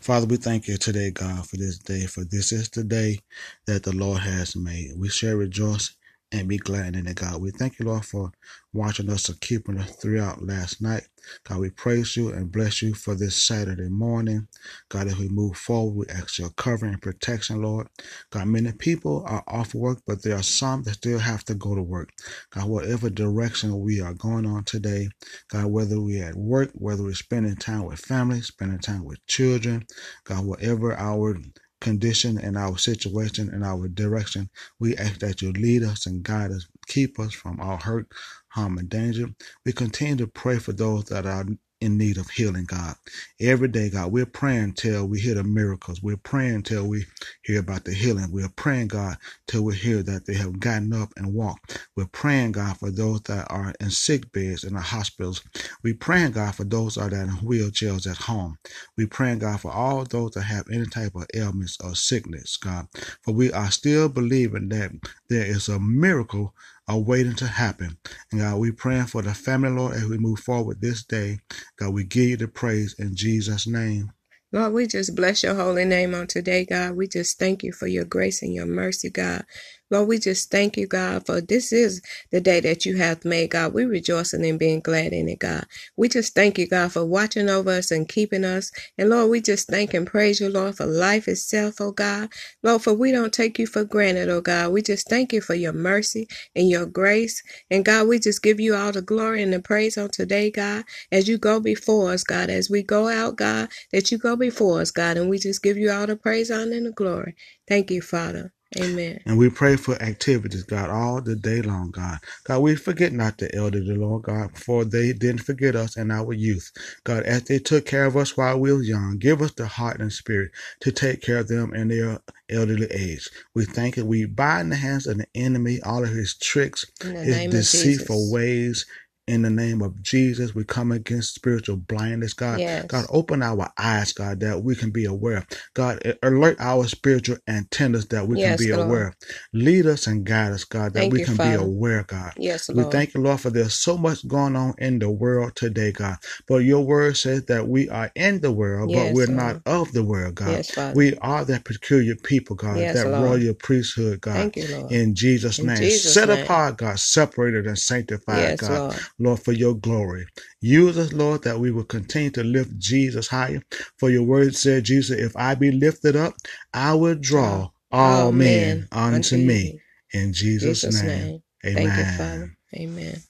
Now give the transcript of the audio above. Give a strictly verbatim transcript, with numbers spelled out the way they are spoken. Father, we thank you today, God, for this day, for this is the day that the Lord has made. We shall rejoice and be glad in it, God. We thank you, Lord, for watching us and keeping us throughout last night. God, we praise you and bless you for this Saturday morning. God, as we move forward, we ask your covering and protection, Lord. God, many people are off work, but there are some that still have to go to work. God, whatever direction we are going on today, God, whether we're at work, whether we're spending time with family, spending time with children, God, whatever our condition and our situation and our direction, we ask that you lead us and guide us, keep us from all hurt, harm, and danger. We continue to pray for those that are in need of healing, God. Every day, God, we're praying till we hear the miracles. We're praying till we hear about the healing. We're praying, God, till we hear that they have gotten up and walked. We're praying, God, for those that are in sick beds in the hospitals. We're praying, God, for those that are in wheelchairs at home. We're praying, God, for all those that have any type of ailments or sickness, God. For we are still believing that there is a miracle are waiting to happen. And God, we praying for the family, Lord, as we move forward this day. God, we give you the praise in Jesus' name. Lord, we just bless your holy name on today, God. We just thank you for your grace and your mercy, God. Lord, we just thank you, God, for this is the day that you have made, God. We rejoicing and being glad in it, God. We just thank you, God, for watching over us and keeping us. And Lord, we just thank and praise you, Lord, for life itself, oh God. Lord, for we don't take you for granted, oh God. We just thank you for your mercy and your grace. And God, we just give you all the glory and the praise on today, God, as you go before us, God, as we go out, God, that you go before us, God. And we just give you all the praise, honor, and the glory. Thank you, Father. Amen. And we pray for activities, God, all the day long, God. God, we forget not the elderly, Lord, God, for they didn't forget us in our youth. God, as they took care of us while we were young, give us the heart and spirit to take care of them in their elderly age. We thank you. We bind the hands of the enemy, all of his tricks, his deceitful ways. In the name of Jesus, we come against spiritual blindness, God. Yes. God, open our eyes, God, that we can be aware. God, alert our spiritual antennas that we yes, can be Lord. aware. Lead us and guide us, God, that thank we you, can Father. be aware, God. Yes, Lord. We thank you, Lord, for there's so much going on in the world today, God. But your word says that we are in the world, yes, but we're Lord. not of the world, God. Yes, we are that peculiar people, God, yes, that Lord. royal priesthood, God. Thank you, Lord. In Jesus' in name. Jesus Set name. apart, God, separated and sanctified, yes, God. Lord. Lord, for your glory. Use us, Lord, that we will continue to lift Jesus higher. For your word said, Jesus, if I be lifted up, I will draw all, all men unto me. me. In Jesus', Jesus name, name, amen. Thank you, Father. Amen.